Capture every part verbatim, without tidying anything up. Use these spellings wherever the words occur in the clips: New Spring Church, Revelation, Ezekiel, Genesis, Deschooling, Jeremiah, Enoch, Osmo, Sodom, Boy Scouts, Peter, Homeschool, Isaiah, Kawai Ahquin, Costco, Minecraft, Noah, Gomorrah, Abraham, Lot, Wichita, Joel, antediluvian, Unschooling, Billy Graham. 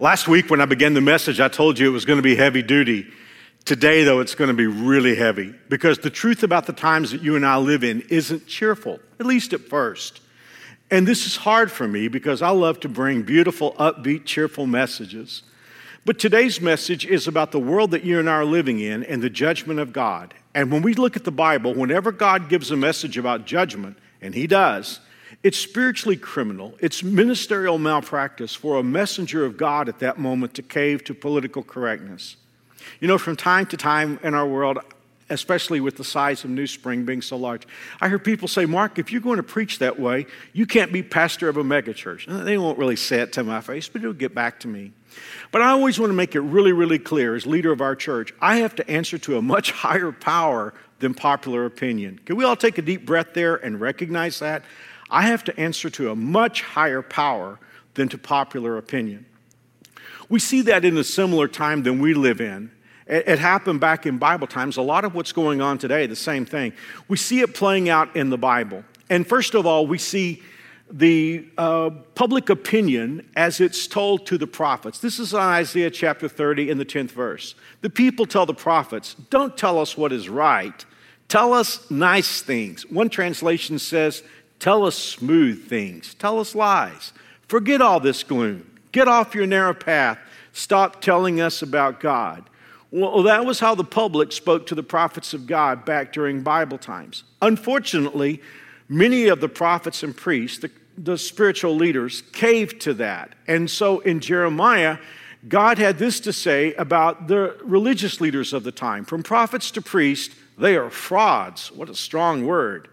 Last week when I began the message, I told you it was going to be heavy duty. Today, though, it's going to be really heavy because the truth about the times that you and I live in isn't cheerful, at least at first. And this is hard for me because I love to bring beautiful, upbeat, cheerful messages. But today's message is about the world that you and I are living in and the judgment of God. And when we look at the Bible, whenever God gives a message about judgment, and He does, it's spiritually criminal. It's ministerial malpractice for a messenger of God at that moment to cave to political correctness. You know, from time to time in our world, especially with the size of New Spring being so large, I hear people say, Mark, if you're going to preach that way, you can't be pastor of a megachurch. They won't really say it to my face, but it'll get back to me. But I always want to make it really, really clear as leader of our church, I have to answer to a much higher power than popular opinion. Can we all take a deep breath there and recognize that? I have to answer to a much higher power than to popular opinion. We see that in a similar time than we live in. It happened back in Bible times. A lot of what's going on today, the same thing. We see it playing out in the Bible. And first of all, we see the uh, public opinion as it's told to the prophets. This is Isaiah chapter thirty in the tenth verse. The people tell the prophets, don't tell us what is right. Tell us nice things. One translation says, tell us smooth things. Tell us lies. Forget all this gloom. Get off your narrow path. Stop telling us about God. Well, that was how the public spoke to the prophets of God back during Bible times. Unfortunately, many of the prophets and priests, the, the spiritual leaders, caved to that. And so in Jeremiah, God had this to say about the religious leaders of the time. From prophets to priests, they are frauds. What a strong word.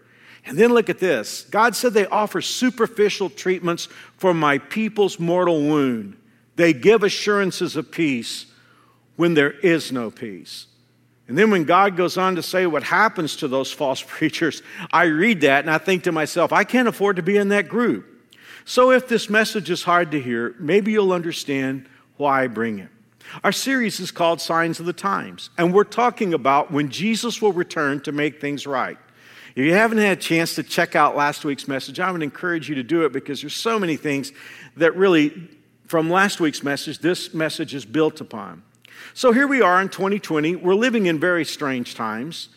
And then look at this. God said they offer superficial treatments for my people's mortal wound. They give assurances of peace when there is no peace. And then when God goes on to say what happens to those false preachers, I read that and I think to myself, I can't afford to be in that group. So if this message is hard to hear, maybe you'll understand why I bring it. Our series is called Signs of the Times, and we're talking about when Jesus will return to make things right. If you haven't had a chance to check out last week's message, I would encourage you to do it because there's so many things that really, from last week's message, this message is built upon. So here we are in twenty twenty. We're living in very strange times.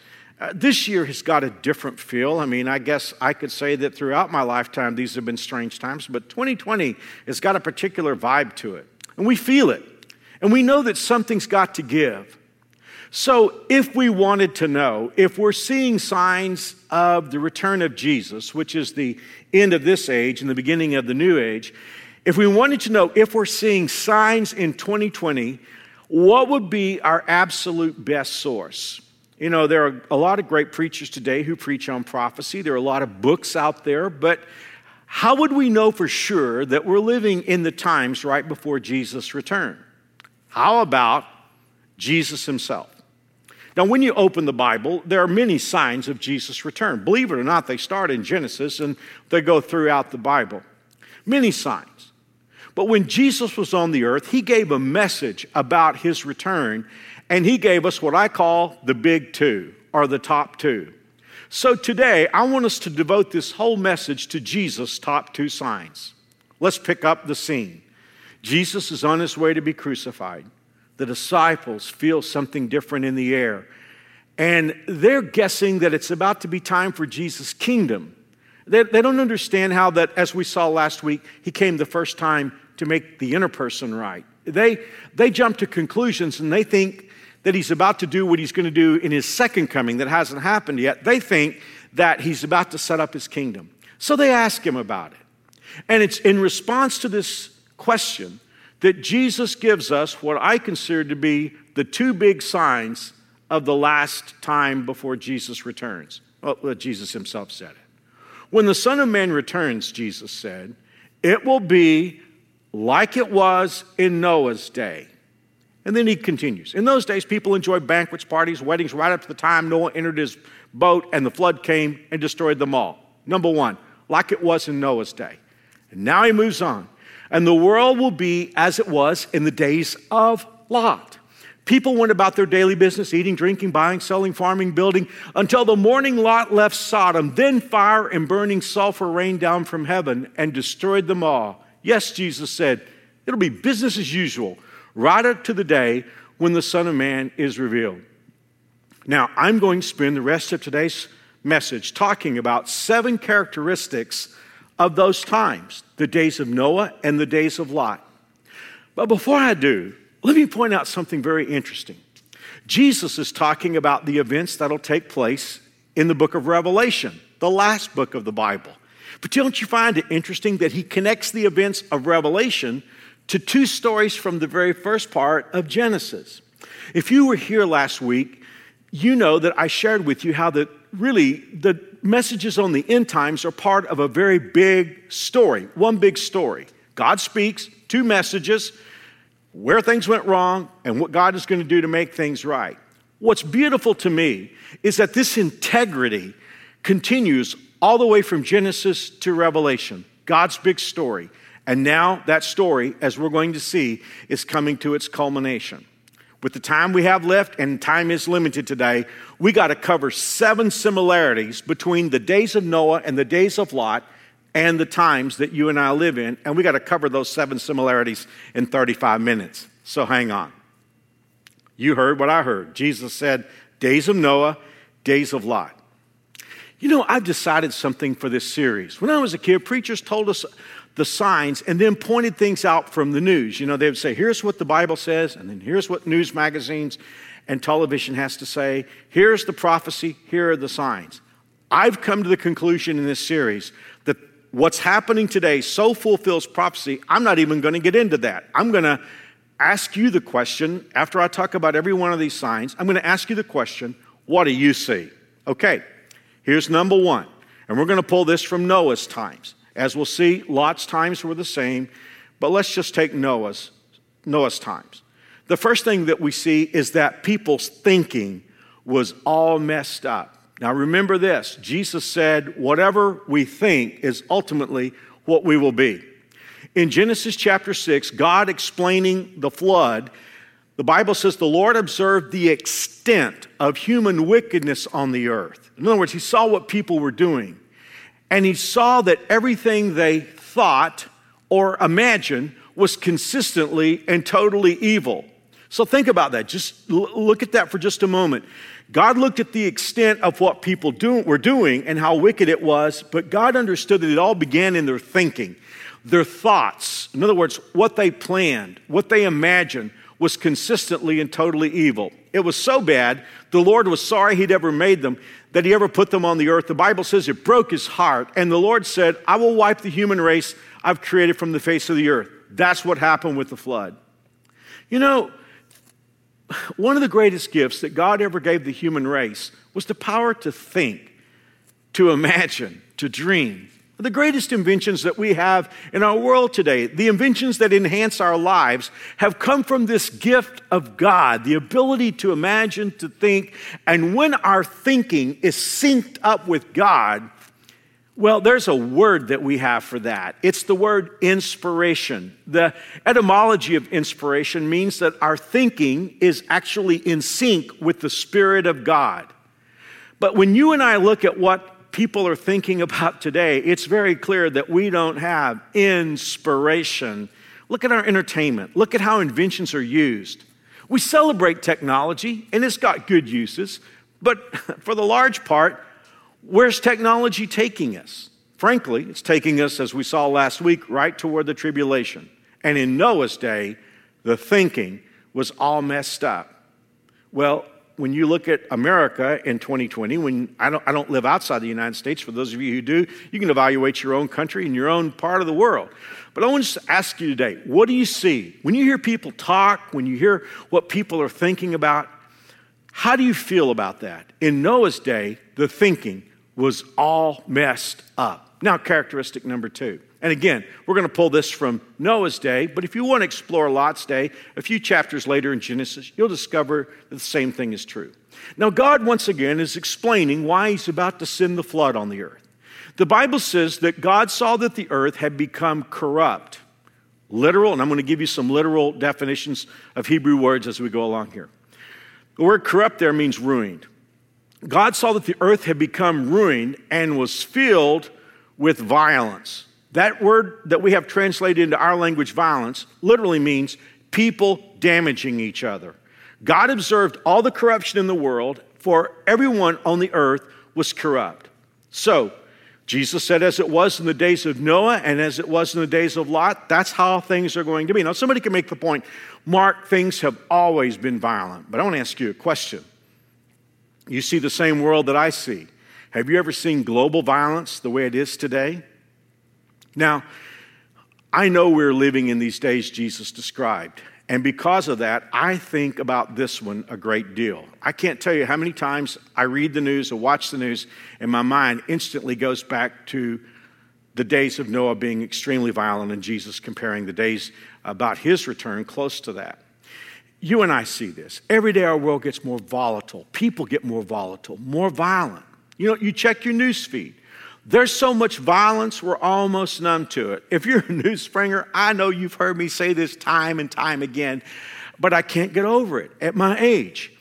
Uh, this year has got a different feel. I mean, I guess I could say that throughout my lifetime, these have been strange times, but twenty twenty has got a particular vibe to it. And we feel it. And we know that something's got to give. So if we wanted to know, if we're seeing signs of the return of Jesus, which is the end of this age and the beginning of the new age, if we wanted to know if we're seeing signs in twenty twenty, what would be our absolute best source? You know, there are a lot of great preachers today who preach on prophecy. There are a lot of books out there, but how would we know for sure that we're living in the times right before Jesus' return? How about Jesus Himself? Now, when you open the Bible, there are many signs of Jesus' return. Believe it or not, they start in Genesis and they go throughout the Bible. Many signs. But when Jesus was on the earth, He gave a message about His return, and He gave us what I call the big two, or the top two. So today, I want us to devote this whole message to Jesus' top two signs. Let's pick up the scene. Jesus is on His way to be crucified. The disciples feel something different in the air. And they're guessing that it's about to be time for Jesus' kingdom. They, they don't understand how that, as we saw last week, He came the first time to make the inner person right. They, they jump to conclusions and they think that He's about to do what He's going to do in His second coming that hasn't happened yet. They think that He's about to set up His kingdom. So they ask Him about it. And it's in response to this question that Jesus gives us what I consider to be the two big signs of the last time before Jesus returns. Well, Jesus himself said it. When the Son of Man returns, Jesus said, it will be like it was in Noah's day. And then he continues. In those days, people enjoyed banquets, parties, weddings, right up to the time Noah entered his boat and the flood came and destroyed them all. Number one, like it was in Noah's day. And now he moves on. And the world will be as it was in the days of Lot. People went about their daily business, eating, drinking, buying, selling, farming, building, until the morning Lot left Sodom. Then fire and burning sulfur rained down from heaven and destroyed them all. Yes, Jesus said, it'll be business as usual, right up to the day when the Son of Man is revealed. Now, I'm going to spend the rest of today's message talking about seven characteristics of those times, the days of Noah and the days of Lot. But before I do, let me point out something very interesting. Jesus is talking about the events that'll take place in the book of Revelation, the last book of the Bible. But don't you find it interesting that he connects the events of Revelation to two stories from the very first part of Genesis? If you were here last week, you know that I shared with you how that really the messages on the end times are part of a very big story, one big story. God speaks, two messages, where things went wrong and what God is going to do to make things right. What's beautiful to me is that this integrity continues all the way from Genesis to Revelation, God's big story. And now that story, as we're going to see, is coming to its culmination. With the time we have left, and time is limited today, we got to cover seven similarities between the days of Noah and the days of Lot and the times that you and I live in, and we got to cover those seven similarities in thirty-five minutes. So hang on. You heard what I heard. Jesus said, days of Noah, days of Lot. You know, I've decided something for this series. When I was a kid, preachers told us the signs and then pointed things out from the news. You know, they would say, here's what the Bible says, and then here's what news magazines and television has to say. Here's the prophecy, here are the signs. I've come to the conclusion in this series that what's happening today so fulfills prophecy, I'm not even going to get into that. I'm going to ask you the question, after I talk about every one of these signs, I'm going to ask you the question, what do you see? Okay. Here's number one, and we're going to pull this from Noah's times. As we'll see, Lot's times were the same, but let's just take Noah's, Noah's times. The first thing that we see is that people's thinking was all messed up. Now remember this, Jesus said, whatever we think is ultimately what we will be. In Genesis chapter six, God explaining the flood, the Bible says the Lord observed the extent of human wickedness on the earth. In other words, he saw what people were doing. And he saw that everything they thought or imagined was consistently and totally evil. So think about that. Just l- look at that for just a moment. God looked at the extent of what people do- were doing and how wicked it was, but God understood that it all began in their thinking, their thoughts. In other words, what they planned, what they imagined, was consistently and totally evil. It was so bad, the Lord was sorry he'd ever made them, that he ever put them on the earth. The Bible says it broke his heart, and the Lord said, I will wipe the human race I've created from the face of the earth. That's what happened with the flood. You know, one of the greatest gifts that God ever gave the human race was the power to think, to imagine, to dream. The greatest inventions that we have in our world today, the inventions that enhance our lives, have come from this gift of God, the ability to imagine, to think. And when our thinking is synced up with God, well, there's a word that we have for that. It's the word inspiration. The etymology of inspiration means that our thinking is actually in sync with the Spirit of God. But when you and I look at what people are thinking about today, it's very clear that we don't have inspiration. Look at our entertainment. Look at how inventions are used. We celebrate technology, and it's got good uses, but for the large part, where's technology taking us? Frankly, it's taking us, as we saw last week, right toward the tribulation. And in Noah's day, the thinking was all messed up. Well, when you look at America in twenty twenty, when I don't, I don't live outside the United States, for those of you who do, you can evaluate your own country and your own part of the world. But I want to just ask you today, what do you see? When you hear people talk, when you hear what people are thinking about, how do you feel about that? In Noah's day, the thinking was all messed up. Now, characteristic number two. And again, we're going to pull this from Noah's day, but if you want to explore Lot's day, a few chapters later in Genesis, you'll discover that the same thing is true. Now, God, once again, is explaining why he's about to send the flood on the earth. The Bible says that God saw that the earth had become corrupt. Literal, and I'm going to give you some literal definitions of Hebrew words as we go along here. The word corrupt there means ruined. God saw that the earth had become ruined and was filled with violence. That word that we have translated into our language, violence, literally means people damaging each other. God observed all the corruption in the world, for everyone on the earth was corrupt. So, Jesus said, as it was in the days of Noah and as it was in the days of Lot, that's how things are going to be. Now, somebody can make the point, Mark, things have always been violent. But I want to ask you a question. You see the same world that I see. Have you ever seen global violence the way it is today? Now, I know we're living in these days Jesus described, and because of that, I think about this one a great deal. I can't tell you how many times I read the news or watch the news, and my mind instantly goes back to the days of Noah being extremely violent and Jesus comparing the days about his return close to that. You and I see this. Every day our world gets more volatile. People get more volatile, more violent. You know, you check your news feed. There's so much violence, we're almost numb to it. If you're a New Springer, I know you've heard me say this time and time again, but I can't get over it at my age.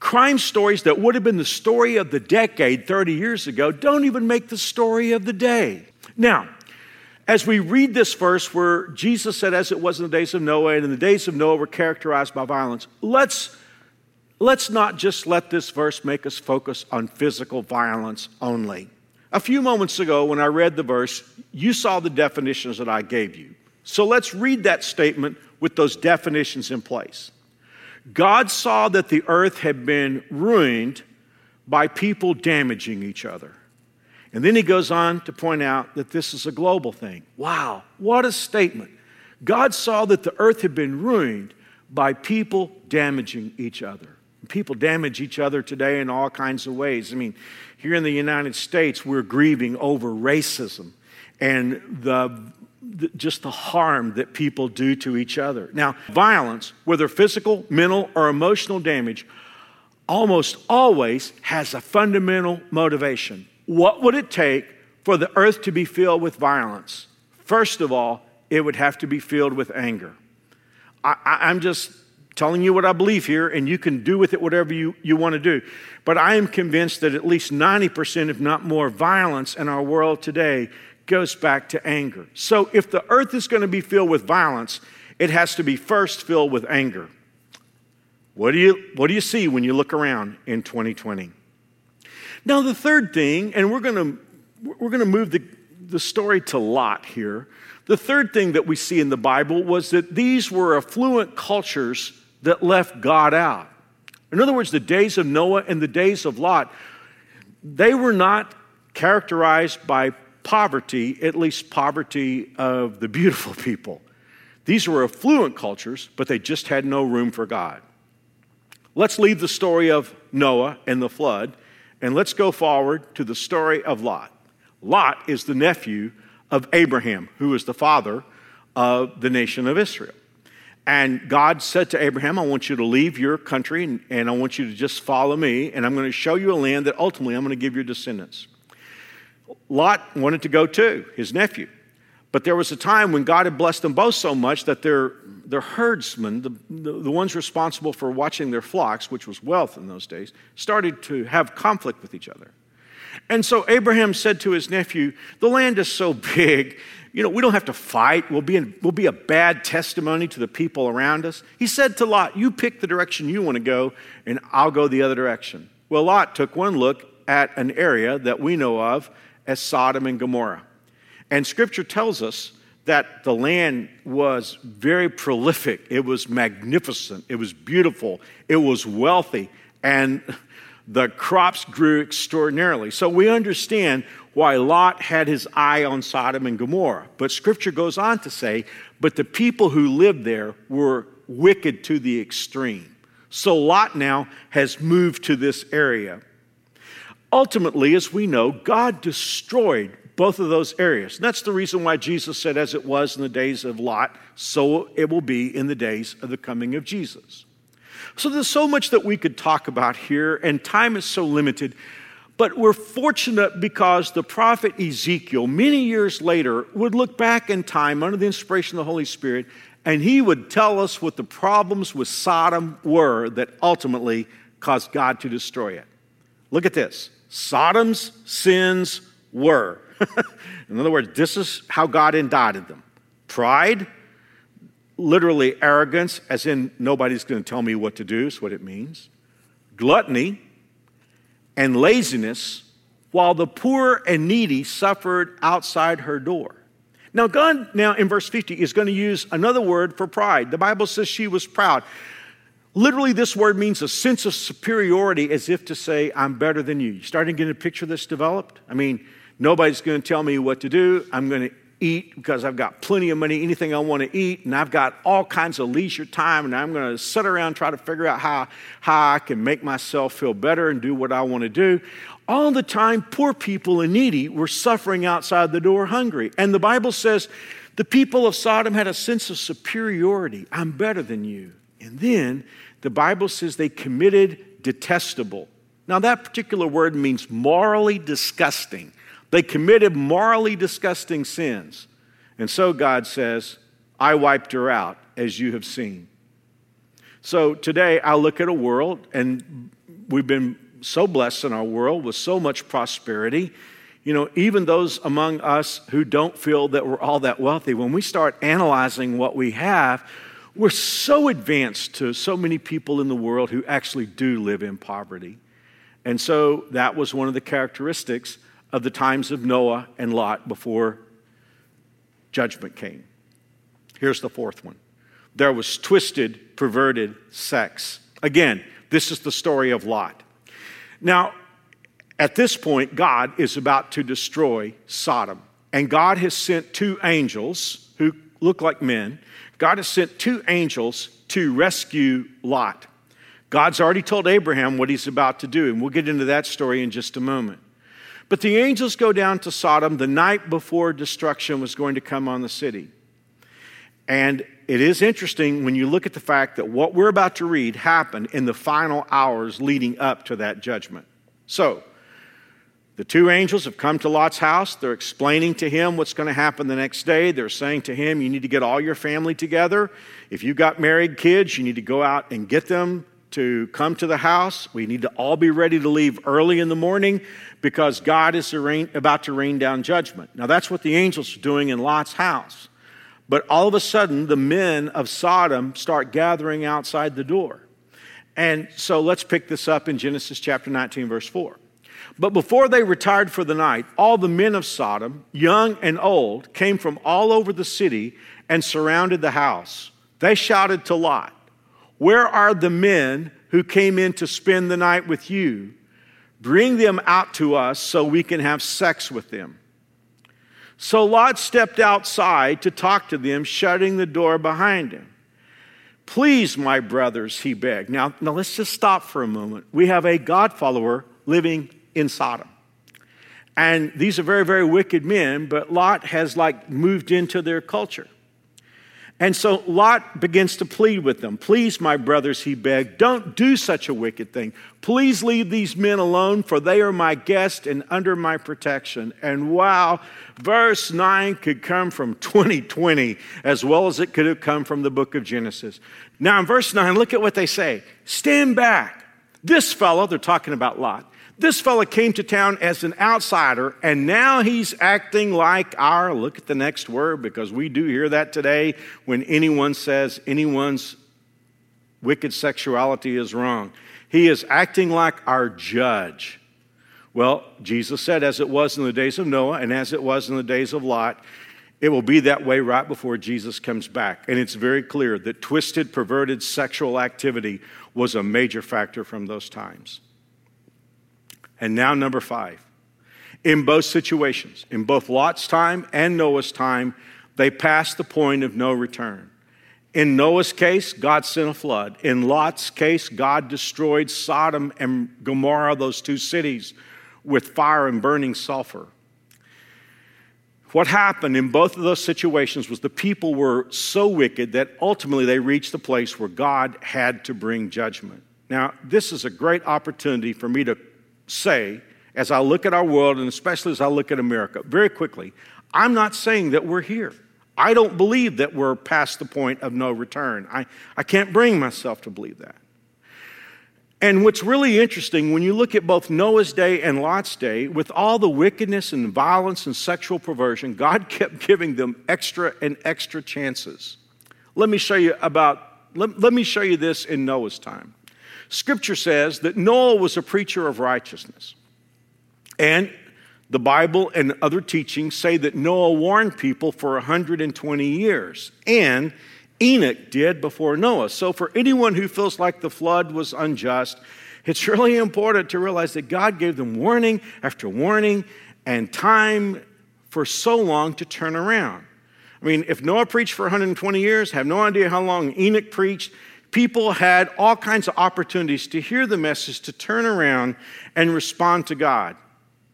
Crime stories that would have been the story of the decade thirty years ago don't even make the story of the day. Now, as we read this verse where Jesus said, as it was in the days of Noah, and in the days of Noah were characterized by violence, let's let's not just let this verse make us focus on physical violence only. A few moments ago when I read the verse, you saw the definitions that I gave you. So let's read that statement with those definitions in place. God saw that the earth had been ruined by people damaging each other. And then he goes on to point out that this is a global thing. Wow, what a statement. God saw that the earth had been ruined by people damaging each other. People damage each other today in all kinds of ways. I mean, here in the United States, we're grieving over racism and the, the just the harm that people do to each other. Now, violence, whether physical, mental, or emotional damage, almost always has a fundamental motivation. What would it take for the earth to be filled with violence? First of all, it would have to be filled with anger. I, I, I'm just... telling you what I believe here, and you can do with it whatever you, you want to do. But I am convinced that at least ninety percent, if not more, violence in our world today goes back to anger. So if the earth is going to be filled with violence, it has to be first filled with anger. What do you, what do you see when you look around in twenty twenty? Now, the third thing, and we're going to, we're going to move the, the story to Lot here. The third thing that we see in the Bible was that these were affluent cultures that left God out. In other words, the days of Noah and the days of Lot, they were not characterized by poverty, at least poverty of the beautiful people. These were affluent cultures, but they just had no room for God. Let's leave the story of Noah and the flood, and let's go forward to the story of Lot. Lot is the nephew of Abraham, who is the father of the nation of Israel. And God said to Abraham, I want you to leave your country, and, and I want you to just follow me, and I'm going to show you a land that ultimately I'm going to give your descendants. Lot wanted to go too, his nephew. But there was a time when God had blessed them both so much that their, their herdsmen, the, the, the ones responsible for watching their flocks, which was wealth in those days, started to have conflict with each other. And so Abraham said to his nephew, the land is so big, you know, we don't have to fight. We'll be in, we'll be a bad testimony to the people around us. He said to Lot, you pick the direction you want to go, and I'll go the other direction. Well, Lot took one look at an area that we know of as Sodom and Gomorrah. And Scripture tells us that the land was very prolific. It was magnificent. It was beautiful. It was wealthy. and the crops grew extraordinarily. So we understand why Lot had his eye on Sodom and Gomorrah. But Scripture goes on to say, but the people who lived there were wicked to the extreme. So Lot now has moved to this area. Ultimately, as we know, God destroyed both of those areas. And that's the reason why Jesus said, as it was in the days of Lot, so it will be in the days of the coming of Jesus. So there's so much that we could talk about here, and time is so limited. But we're fortunate because the prophet Ezekiel, many years later, would look back in time under the inspiration of the Holy Spirit, and he would tell us what the problems with Sodom were that ultimately caused God to destroy it. Look at this. Sodom's sins were. In other words, this is how God indicted them. Pride, literally arrogance, as in nobody's going to tell me what to do is what it means. Gluttony and laziness, while the poor and needy suffered outside her door. Now God, now in verse fifty, is going to use another word for pride. The Bible says she was proud. Literally, this word means a sense of superiority, as if to say, I'm better than you. You starting to get a picture that's developed? I mean, nobody's going to tell me what to do. I'm going to eat because I've got plenty of money, anything I want to eat, and I've got all kinds of leisure time, and I'm going to sit around and try to figure out how, how I can make myself feel better and do what I want to do. All the time, poor people and needy were suffering outside the door hungry. And the Bible says the people of Sodom had a sense of superiority. I'm better than you. And then the Bible says they committed detestable. Now, that particular word means morally disgusting. They committed morally disgusting sins. And so God says, I wiped her out, as you have seen. So today I look at a world, and we've been so blessed in our world with so much prosperity. You know, even those among us who don't feel that we're all that wealthy, when we start analyzing what we have, we're so advanced to so many people in the world who actually do live in poverty. And so that was one of the characteristics of the times of Noah and Lot before judgment came. Here's the fourth one. There was twisted, perverted sex. Again, this is the story of Lot. Now, at this point, God is about to destroy Sodom. And God has sent two angels who look like men. God has sent two angels to rescue Lot. God's already told Abraham what he's about to do, and we'll get into that story in just a moment. But the angels go down to Sodom the night before destruction was going to come on the city. And it is interesting when you look at the fact that what we're about to read happened in the final hours leading up to that judgment. So, the two angels have come to Lot's house. They're explaining to him what's going to happen the next day. They're saying to him, you need to get all your family together. If you got married kids, you need to go out and get them to come to the house. We need to all be ready to leave early in the morning because God is about to rain down judgment. Now, that's what the angels are doing in Lot's house. But all of a sudden, the men of Sodom start gathering outside the door. And so let's pick this up in Genesis chapter nineteen, verse four. But before they retired for the night, all the men of Sodom, young and old, came from all over the city and surrounded the house. They shouted to Lot, where are the men who came in to spend the night with you? Bring them out to us so we can have sex with them. So Lot stepped outside to talk to them, shutting the door behind him. Please, my brothers, he begged. Now, now let's just stop for a moment. We have a God follower living in Sodom. And these are very, very wicked men, but Lot has like moved into their culture. And so Lot begins to plead with them. Please, my brothers, he begged, don't do such a wicked thing. Please leave these men alone, for they are my guests and under my protection. And wow, verse nine could come from twenty twenty as well as it could have come from the book of Genesis. Now in verse nine, look at what they say. Stand back. This fellow, they're talking about Lot, this fellow came to town as an outsider, and now he's acting like our, look at the next word, because we do hear that today when anyone says anyone's wicked sexuality is wrong. He is acting like our judge. Well, Jesus said, as it was in the days of Noah and as it was in the days of Lot, It will be that way right before Jesus comes back. And it's very clear that twisted, perverted sexual activity was a major factor from those times. And now number five. In both situations, in both Lot's time and Noah's time, they passed the point of no return. In Noah's case, God sent a flood. In Lot's case, God destroyed Sodom and Gomorrah, those two cities, with fire and burning sulfur. What happened in both of those situations was the people were so wicked that ultimately they reached the place where God had to bring judgment. Now, this is a great opportunity for me to say, as I look at our world, and especially as I look at America, very quickly, I'm not saying that we're here. I don't believe that we're past the point of no return. I, I can't bring myself to believe that. And what's really interesting, when you look at both Noah's day and Lot's day, with all the wickedness and violence and sexual perversion, God kept giving them extra and extra chances. Let me show you about, let, let me show you this in Noah's time. Scripture says that Noah was a preacher of righteousness. And the Bible and other teachings say that Noah warned people for one hundred twenty years, and Enoch did before Noah. So for anyone who feels like the flood was unjust, it's really important to realize that God gave them warning after warning and time for so long to turn around. I mean, if Noah preached for one hundred twenty years, have no idea how long Enoch preached. People had all kinds of opportunities to hear the message, to turn around and respond to God.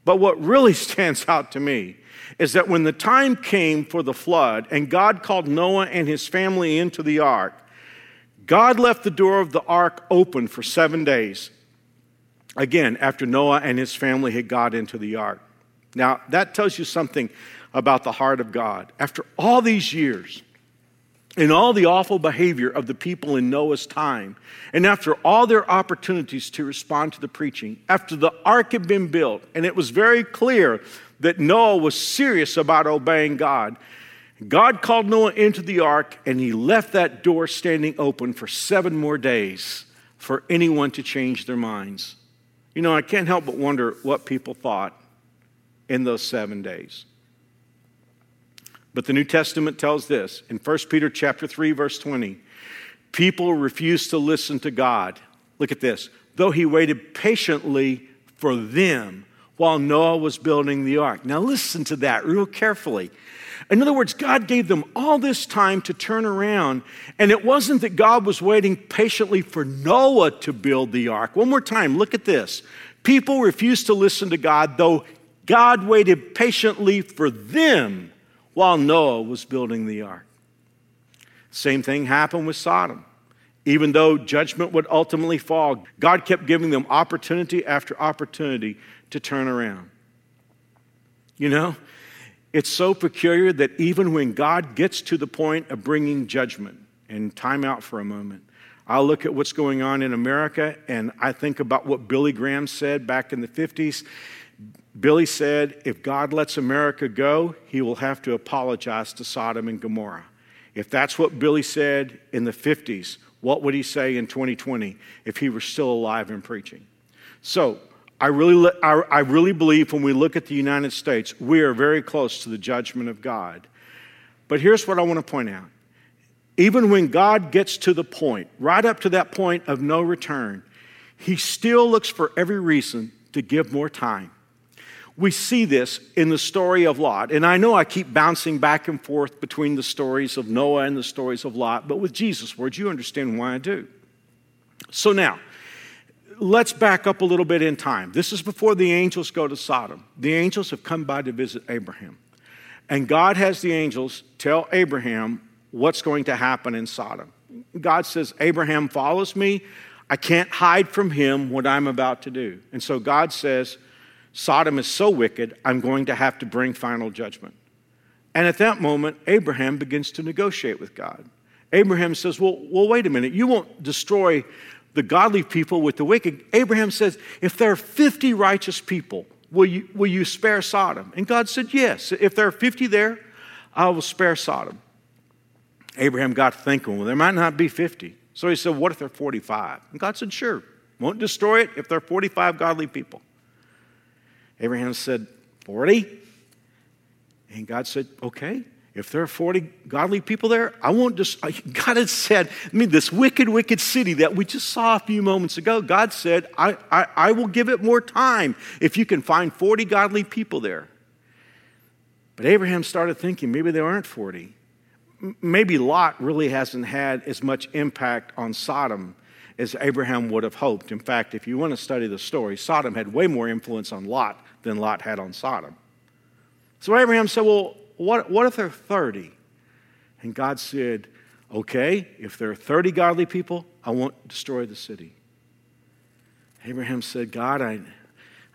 But what really stands out to me is that when the time came for the flood and God called Noah and his family into the ark, God left the door of the ark open for seven days, again, after Noah and his family had got into the ark. Now, that tells you something about the heart of God. After all these years and all the awful behavior of the people in Noah's time, and after all their opportunities to respond to the preaching, after the ark had been built, and it was very clear that Noah was serious about obeying God, God called Noah into the ark, and he left that door standing open for seven more days for anyone to change their minds. You know, I can't help but wonder what people thought in those seven days. But the New Testament tells this in First Peter chapter three, verse twenty. People refused to listen to God. Look at this. Though he waited patiently for them while Noah was building the ark. Now listen to that real carefully. In other words, God gave them all this time to turn around. And it wasn't that God was waiting patiently for Noah to build the ark. One more time, look at this. People refused to listen to God, though God waited patiently for them while Noah was building the ark. Same thing happened with Sodom. Even though judgment would ultimately fall, God kept giving them opportunity after opportunity to turn around. You know, it's so peculiar that even when God gets to the point of bringing judgment, and time out for a moment, I look at what's going on in America, and I think about what Billy Graham said back in the fifties. Billy said, if God lets America go, he will have to apologize to Sodom and Gomorrah. If that's what Billy said in the fifties, what would he say in twenty twenty if he were still alive and preaching? So I really, I really believe when we look at the United States, we are very close to the judgment of God. But here's what I want to point out. Even when God gets to the point, right up to that point of no return, he still looks for every reason to give more time. We see this in the story of Lot. And I know I keep bouncing back and forth between the stories of Noah and the stories of Lot, but with Jesus' words, you understand why I do. So now, let's back up a little bit in time. This is before the angels go to Sodom. The angels have come by to visit Abraham. And God has the angels tell Abraham what's going to happen in Sodom. God says, Abraham follows me. I can't hide from him what I'm about to do. And so God says, Sodom is so wicked, I'm going to have to bring final judgment. And at that moment, Abraham begins to negotiate with God. Abraham says, well, well, wait a minute. You won't destroy the godly people with the wicked. Abraham says, if there are fifty righteous people, will you, will you spare Sodom? And God said, yes. If there are fifty there, I will spare Sodom. Abraham got to thinking, well, there might not be fifty. So he said, what if there are forty-five? And God said, sure. Won't destroy it if there are forty-five godly people. Abraham said, forty? And God said, okay. If there are forty godly people there, I won't just, God had said, I mean, this wicked, wicked city that we just saw a few moments ago, God said, I, I, I will give it more time if you can find forty godly people there. But Abraham started thinking, maybe there aren't forty. Maybe Lot really hasn't had as much impact on Sodom as Abraham would have hoped. In fact, if you want to study the story, Sodom had way more influence on Lot than Lot had on Sodom. So Abraham said, well, What, what if there are thirty? And God said, okay, if there are thirty godly people, I won't destroy the city. Abraham said, God, I,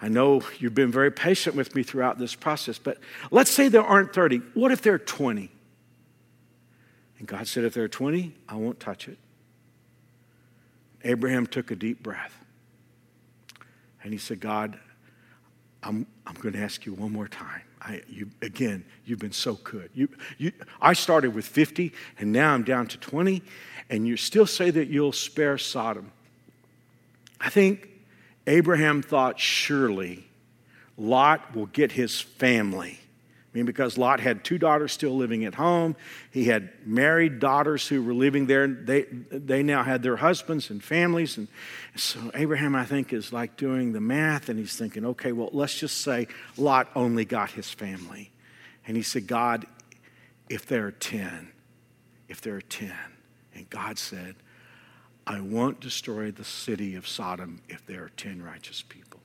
I know you've been very patient with me throughout this process, but let's say there aren't thirty. What if there are twenty? And God said, if there are twenty, I won't touch it. Abraham took a deep breath. And he said, God, I'm, I'm going to ask you one more time. I, you, again, you've been so good. You, you, I started with fifty, and now I'm down to twenty, and you still say that you'll spare Sodom. I think Abraham thought surely Lot will get his family. I mean, because Lot had two daughters still living at home. He had married daughters who were living there. They they now had their husbands and families. And so Abraham, I think, is like doing the math, and he's thinking, okay, well, let's just say Lot only got his family. And he said, God, if there are ten, if there are ten. And God said, I won't destroy the city of Sodom if there are ten righteous people.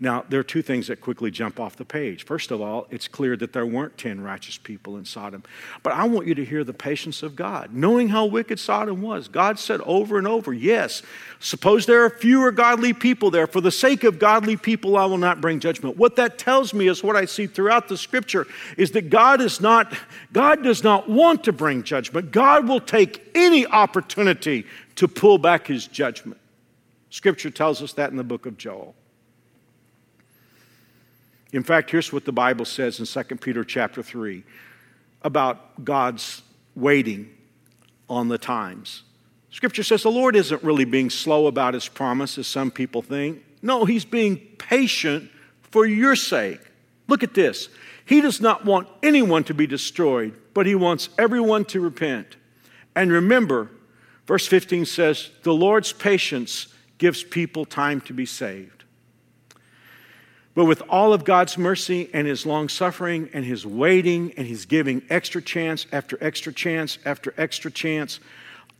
Now, there are two things that quickly jump off the page. First of all, it's clear that there weren't ten righteous people in Sodom. But I want you to hear the patience of God. Knowing how wicked Sodom was, God said over and over, yes, suppose there are fewer godly people there. For the sake of godly people, I will not bring judgment. What that tells me is what I see throughout the scripture is that God is not, God does not want to bring judgment. God will take any opportunity to pull back his judgment. Scripture tells us that in the book of Joel. In fact, here's what the Bible says in Second Peter chapter three about God's waiting on the times. Scripture says the Lord isn't really being slow about his promise, as some people think. No, he's being patient for your sake. Look at this. He does not want anyone to be destroyed, but he wants everyone to repent. And remember, verse fifteen says, the Lord's patience gives people time to be saved. But with all of God's mercy and his long-suffering and his waiting and his giving extra chance after extra chance after extra chance,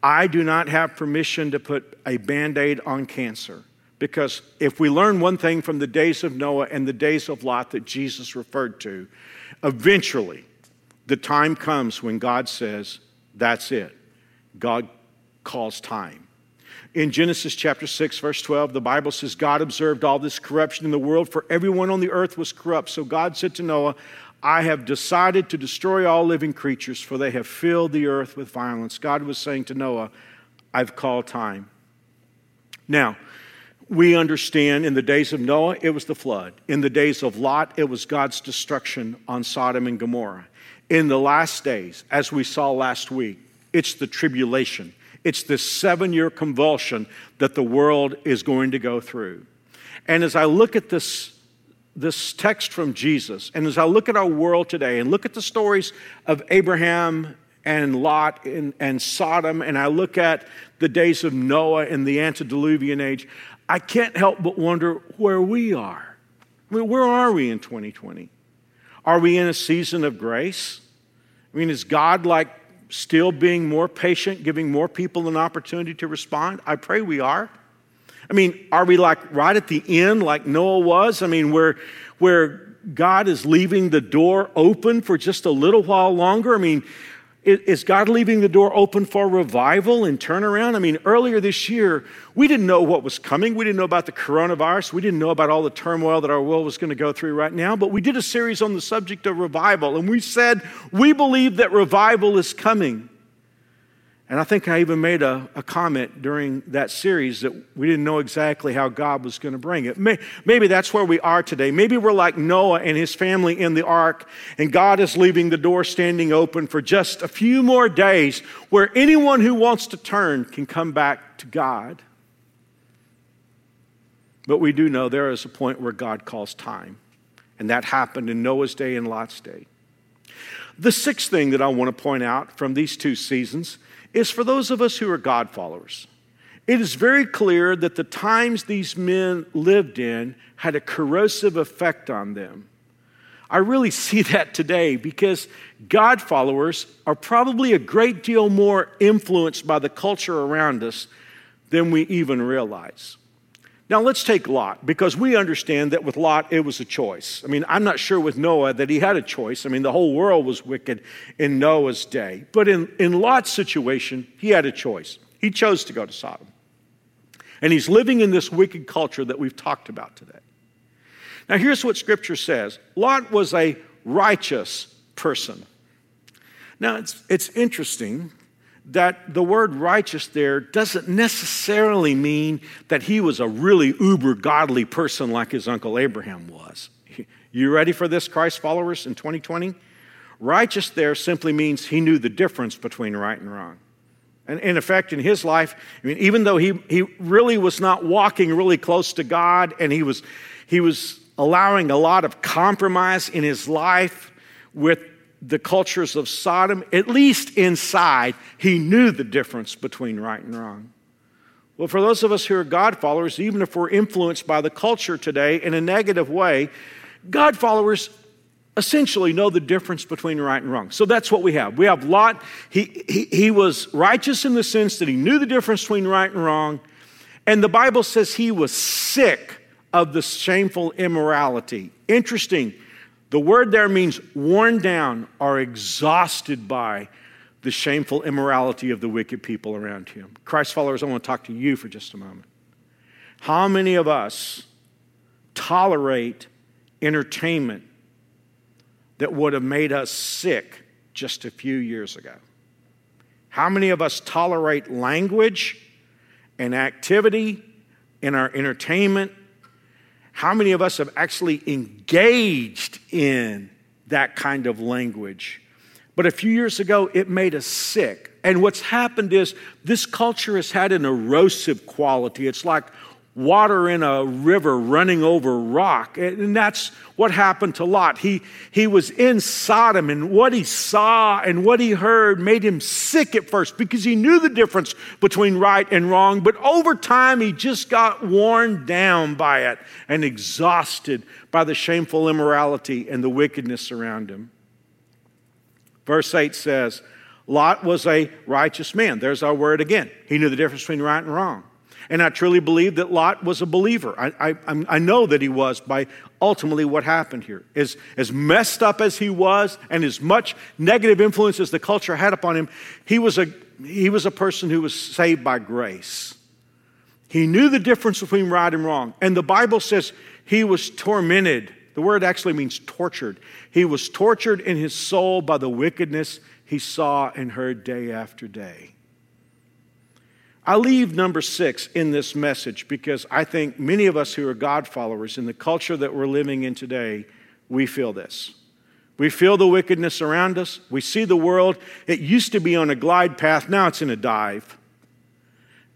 I do not have permission to put a Band-Aid on cancer. Because if we learn one thing from the days of Noah and the days of Lot that Jesus referred to, eventually the time comes when God says, that's it. God calls time. In Genesis chapter six, verse twelve, the Bible says, God observed all this corruption in the world, for everyone on the earth was corrupt. So God said to Noah, I have decided to destroy all living creatures, for they have filled the earth with violence. God was saying to Noah, I've called time. Now, we understand in the days of Noah, it was the flood. In the days of Lot, it was God's destruction on Sodom and Gomorrah. In the last days, as we saw last week, it's the tribulation. It's this seven-year convulsion that the world is going to go through. And as I look at this, this text from Jesus, and as I look at our world today, and look at the stories of Abraham and Lot and, and Sodom, and I look at the days of Noah and the antediluvian age, I can't help but wonder where we are. I mean, where are we in twenty twenty? Are we in a season of grace? I mean, is God like still being more patient, giving more people an opportunity to respond? I pray we are. I mean, are we like right at the end like Noah was? I mean, where, where God is leaving the door open for just a little while longer? I mean, is God leaving the door open for revival and turnaround? I mean, earlier this year, we didn't know what was coming. We didn't know about the coronavirus. We didn't know about all the turmoil that our world was going to go through right now. But we did a series on the subject of revival, and we said we believe that revival is coming. And I think I even made a, a comment during that series that we didn't know exactly how God was going to bring it. May, maybe that's where we are today. Maybe we're like Noah and his family in the ark, and God is leaving the door standing open for just a few more days where anyone who wants to turn can come back to God. But we do know there is a point where God calls time, and that happened in Noah's day and Lot's day. The sixth thing that I want to point out from these two seasons is for those of us who are God followers. It is very clear that the times these men lived in had a corrosive effect on them. I really see that today because God followers are probably a great deal more influenced by the culture around us than we even realize. Now let's take Lot, because we understand that with Lot, it was a choice. I mean, I'm not sure with Noah that he had a choice. I mean, the whole world was wicked in Noah's day. But in, in Lot's situation, he had a choice. He chose to go to Sodom. And he's living in this wicked culture that we've talked about today. Now, here's what Scripture says. Lot was a righteous person. Now, it's, it's interesting that the word righteous there doesn't necessarily mean that he was a really uber godly person like his uncle Abraham was. You ready for this, Christ followers, in twenty twenty? Righteous there simply means he knew the difference between right and wrong. And in effect, in his life, I mean, even though he, he really was not walking really close to God, and he was he was allowing a lot of compromise in his life with the cultures of Sodom, at least inside, he knew the difference between right and wrong. Well, for those of us who are God followers, even if we're influenced by the culture today in a negative way, God followers essentially know the difference between right and wrong. So that's what we have. We have Lot. He, he, he was righteous in the sense that he knew the difference between right and wrong. And the Bible says he was sick of the shameful immorality. Interesting. The word there means worn down or exhausted by the shameful immorality of the wicked people around him. Christ followers, I want to talk to you for just a moment. How many of us tolerate entertainment that would have made us sick just a few years ago? How many of us tolerate language and activity in our entertainment? How many of us have actually engaged in that kind of language? But a few years ago, it made us sick. And what's happened is this culture has had an erosive quality. It's like water in a river running over rock. And that's what happened to Lot. He, he was in Sodom, and what he saw and what he heard made him sick at first because he knew the difference between right and wrong. But over time, he just got worn down by it and exhausted by the shameful immorality and the wickedness around him. Verse eight says, Lot was a righteous man. There's our word again. He knew the difference between right and wrong. And I truly believe that Lot was a believer. I, I, I know that he was by ultimately what happened here. As, as messed up as he was and as much negative influence as the culture had upon him, he was a, he was a person who was saved by grace. He knew the difference between right and wrong. And the Bible says he was tormented. The word actually means tortured. He was tortured in his soul by the wickedness he saw and heard day after day. I leave number six in this message because I think many of us who are God followers in the culture that we're living in today, we feel this. We feel the wickedness around us. We see the world. It used to be on a glide path. Now it's in a dive.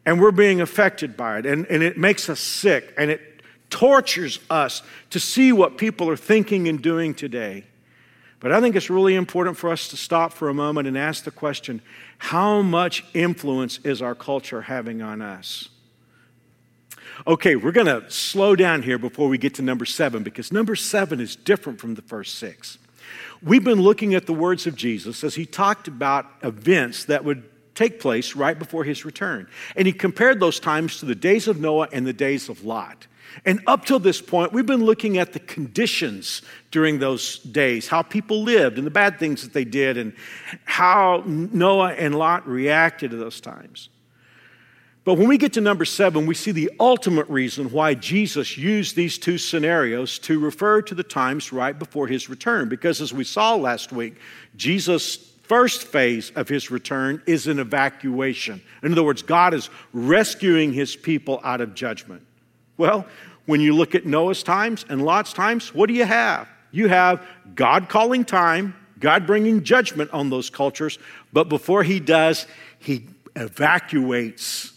And we're being affected by it. And, and it makes us sick. And it tortures us to see what people are thinking and doing today. But I think it's really important for us to stop for a moment and ask the question, how much influence is our culture having on us? Okay, we're going to slow down here before we get to number seven, because number seven is different from the first six. We've been looking at the words of Jesus as he talked about events that would take place right before his return. And he compared those times to the days of Noah and the days of Lot. And up till this point, we've been looking at the conditions during those days, how people lived and the bad things that they did and how Noah and Lot reacted to those times. But when we get to number seven, we see the ultimate reason why Jesus used these two scenarios to refer to the times right before his return. Because as we saw last week, Jesus' first phase of his return is an evacuation. In other words, God is rescuing his people out of judgment. Well, when you look at Noah's times and Lot's times, what do you have? You have God calling time, God bringing judgment on those cultures, but before he does, he evacuates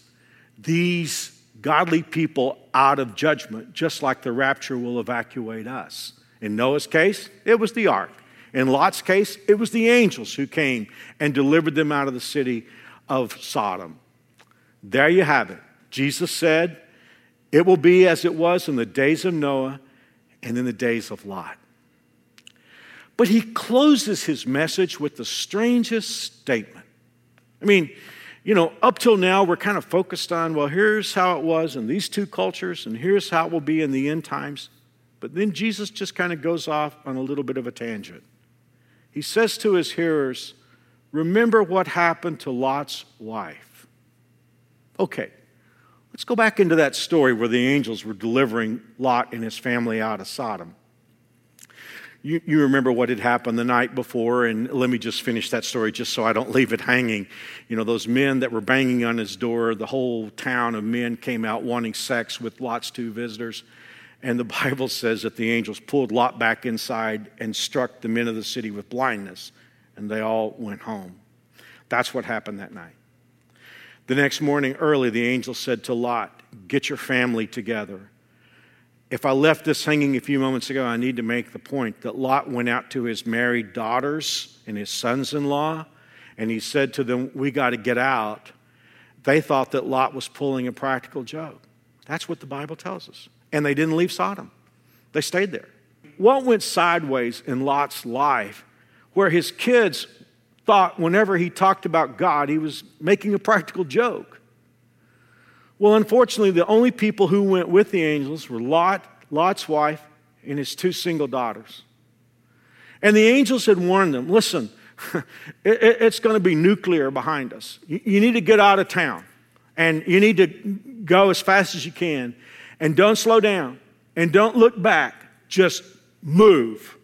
these godly people out of judgment, just like the rapture will evacuate us. In Noah's case, it was the ark. In Lot's case, it was the angels who came and delivered them out of the city of Sodom. There you have it. Jesus said, it will be as it was in the days of Noah and in the days of Lot. But he closes his message with the strangest statement. I mean, you know, up till now, we're kind of focused on, well, here's how it was in these two cultures, and here's how it will be in the end times. But then Jesus just kind of goes off on a little bit of a tangent. He says to his hearers, remember what happened to Lot's wife. Okay, let's go back into that story where the angels were delivering Lot and his family out of Sodom. You, you remember what had happened the night before, and let me just finish that story just so I don't leave it hanging. You know, those men that were banging on his door, the whole town of men came out wanting sex with Lot's two visitors, and the Bible says that the angels pulled Lot back inside and struck the men of the city with blindness, and they all went home. That's what happened that night. The next morning early, the angel said to Lot, get your family together. If I left this hanging a few moments ago, I need to make the point that Lot went out to his married daughters and his sons-in-law, and he said to them, we got to get out. They thought that Lot was pulling a practical joke. That's what the Bible tells us. And they didn't leave Sodom. They stayed there. What went sideways in Lot's life, where his kids thought whenever he talked about God, he was making a practical joke? Well, unfortunately, the only people who went with the angels were Lot, Lot's wife, and his two single daughters. And the angels had warned them, listen, it's going to be nuclear behind us. You need to get out of town, and you need to go as fast as you can, and don't slow down, and don't look back, just move.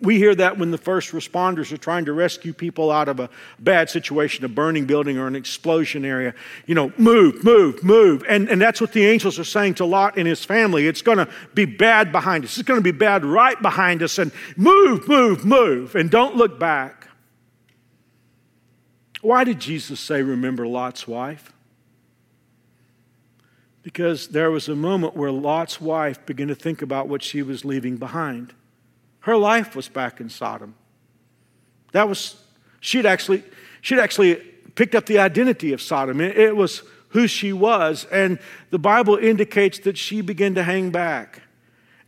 We hear that when the first responders are trying to rescue people out of a bad situation, a burning building or an explosion area. You know, move, move, move. And, and that's what the angels are saying to Lot and his family. It's going to be bad behind us. It's going to be bad right behind us. And move, move, move. And don't look back. Why did Jesus say, remember Lot's wife? Because there was a moment where Lot's wife began to think about what she was leaving behind. Her life was back in Sodom. That was, she'd actually, she'd actually picked up the identity of Sodom. It was who she was, and the Bible indicates that she began to hang back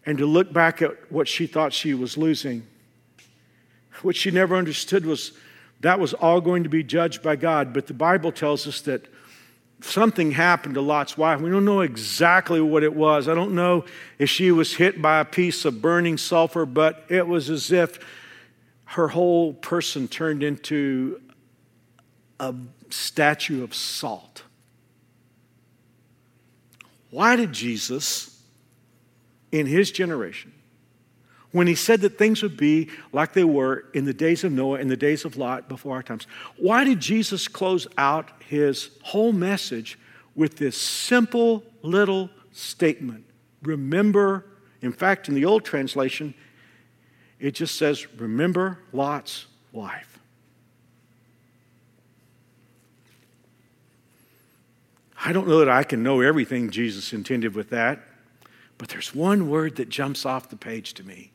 and to look back at what she thought she was losing. What she never understood was that was all going to be judged by God, but the Bible tells us that something happened to Lot's wife. We don't know exactly what it was. I don't know if she was hit by a piece of burning sulfur, but it was as if her whole person turned into a statue of salt. Why did Jesus, in his generation, when he said that things would be like they were in the days of Noah and the days of Lot before our times, why did Jesus close out his whole message with this simple little statement? Remember, in fact, in the old translation, it just says, remember Lot's wife. I don't know that I can know everything Jesus intended with that, but there's one word that jumps off the page to me,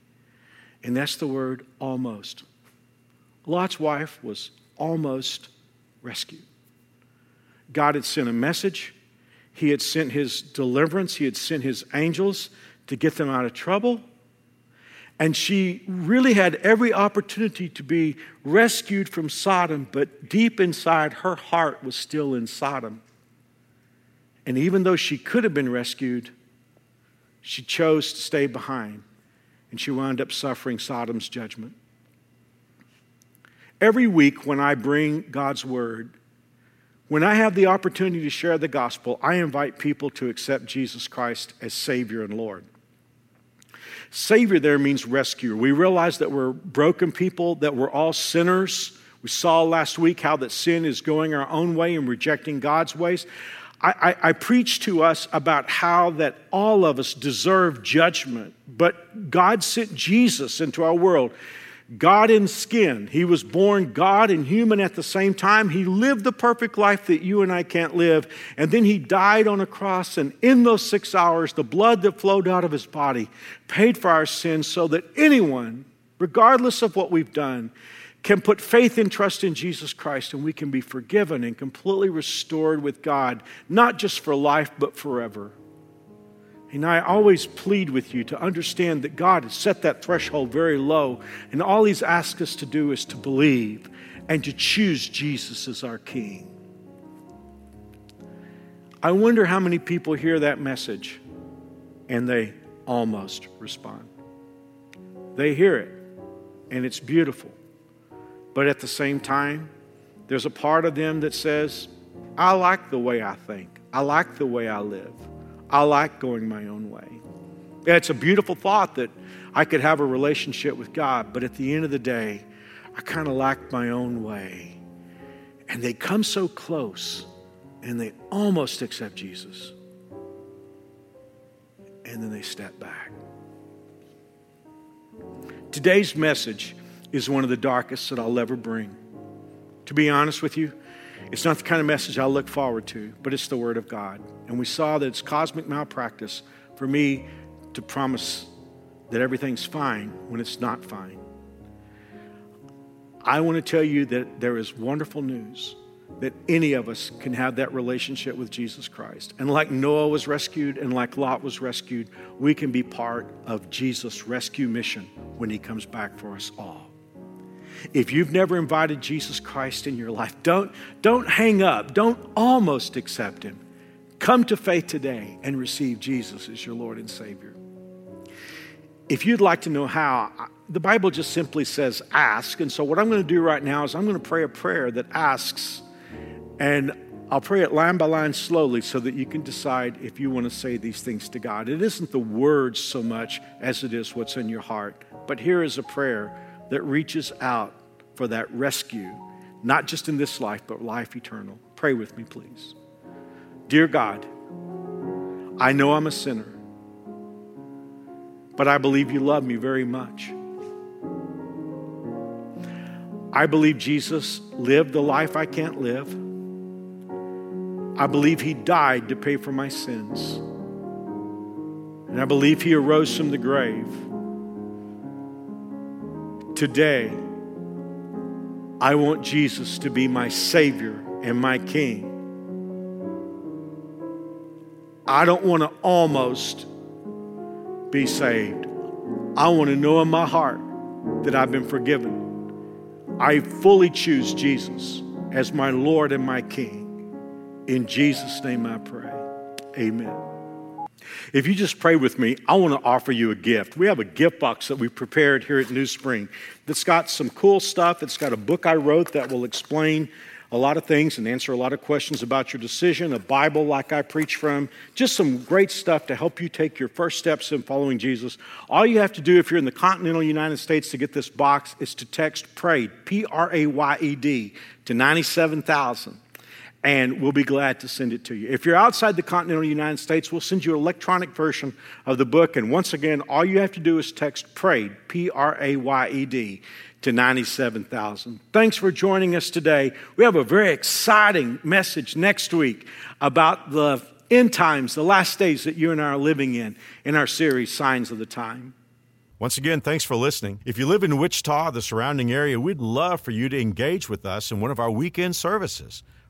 and that's the word almost. Lot's wife was almost rescued. God had sent a message. He had sent his deliverance. He had sent his angels to get them out of trouble. And she really had every opportunity to be rescued from Sodom, but deep inside, her heart was still in Sodom. And even though she could have been rescued, she chose to stay behind, and she wound up suffering Sodom's judgment. Every week when I bring God's word, when I have the opportunity to share the gospel, I invite people to accept Jesus Christ as Savior and Lord. Savior there means rescuer. We realize that we're broken people, that we're all sinners. We saw last week how that sin is going our own way and rejecting God's ways. I, I, I preach to us about how that all of us deserve judgment, but God sent Jesus into our world. God in skin. He was born God and human at the same time. He lived the perfect life that you and I can't live. And then he died on a cross. And in those six hours, the blood that flowed out of his body paid for our sins so that anyone, regardless of what we've done, can put faith and trust in Jesus Christ, and we can be forgiven and completely restored with God, not just for life, but forever. And I always plead with you to understand that God has set that threshold very low, and all he's asked us to do is to believe and to choose Jesus as our King. I wonder how many people hear that message and they almost respond. They hear it, and it's beautiful. But at the same time, there's a part of them that says, I like the way I think. I like the way I live. I like going my own way. It's a beautiful thought that I could have a relationship with God, but at the end of the day, I kind of like my own way. And they come so close, and they almost accept Jesus. And then they step back. Today's message is one of the darkest that I'll ever bring. To be honest with you, it's not the kind of message I look forward to, but it's the Word of God. And we saw that it's cosmic malpractice for me to promise that everything's fine when it's not fine. I want to tell you that there is wonderful news that any of us can have that relationship with Jesus Christ. And like Noah was rescued and like Lot was rescued, we can be part of Jesus' rescue mission when he comes back for us all. If you've never invited Jesus Christ in your life, don't, don't hang up. Don't almost accept him. Come to faith today and receive Jesus as your Lord and Savior. If you'd like to know how, the Bible just simply says ask. And so what I'm going to do right now is I'm going to pray a prayer that asks, and I'll pray it line by line slowly so that you can decide if you want to say these things to God. It isn't the words so much as it is what's in your heart. But here is a prayer that reaches out for that rescue, not just in this life, but life eternal. Pray with me, please. Dear God, I know I'm a sinner, but I believe you love me very much. I believe Jesus lived the life I can't live. I believe he died to pay for my sins. And I believe he arose from the grave. Today, I want Jesus to be my Savior and my King. I don't want to almost be saved. I want to know in my heart that I've been forgiven. I fully choose Jesus as my Lord and my King. In Jesus' name I pray. Amen. If you just pray with me, I want to offer you a gift. We have a gift box that we prepared here at New Spring that's got some cool stuff. It's got a book I wrote that will explain a lot of things and answer a lot of questions about your decision, a Bible like I preach from, just some great stuff to help you take your first steps in following Jesus. All you have to do if you're in the continental United States to get this box is to text PRAYED, P R A Y E D, to ninety-seven thousand. And we'll be glad to send it to you. If you're outside the continental United States, we'll send you an electronic version of the book. And once again, all you have to do is text PRAYED, P R A Y E D, to ninety-seven thousand. Thanks for joining us today. We have a very exciting message next week about the end times, the last days that you and I are living in, in our series, Signs of the Time. Once again, thanks for listening. If you live in Wichita, the surrounding area, we'd love for you to engage with us in one of our weekend services.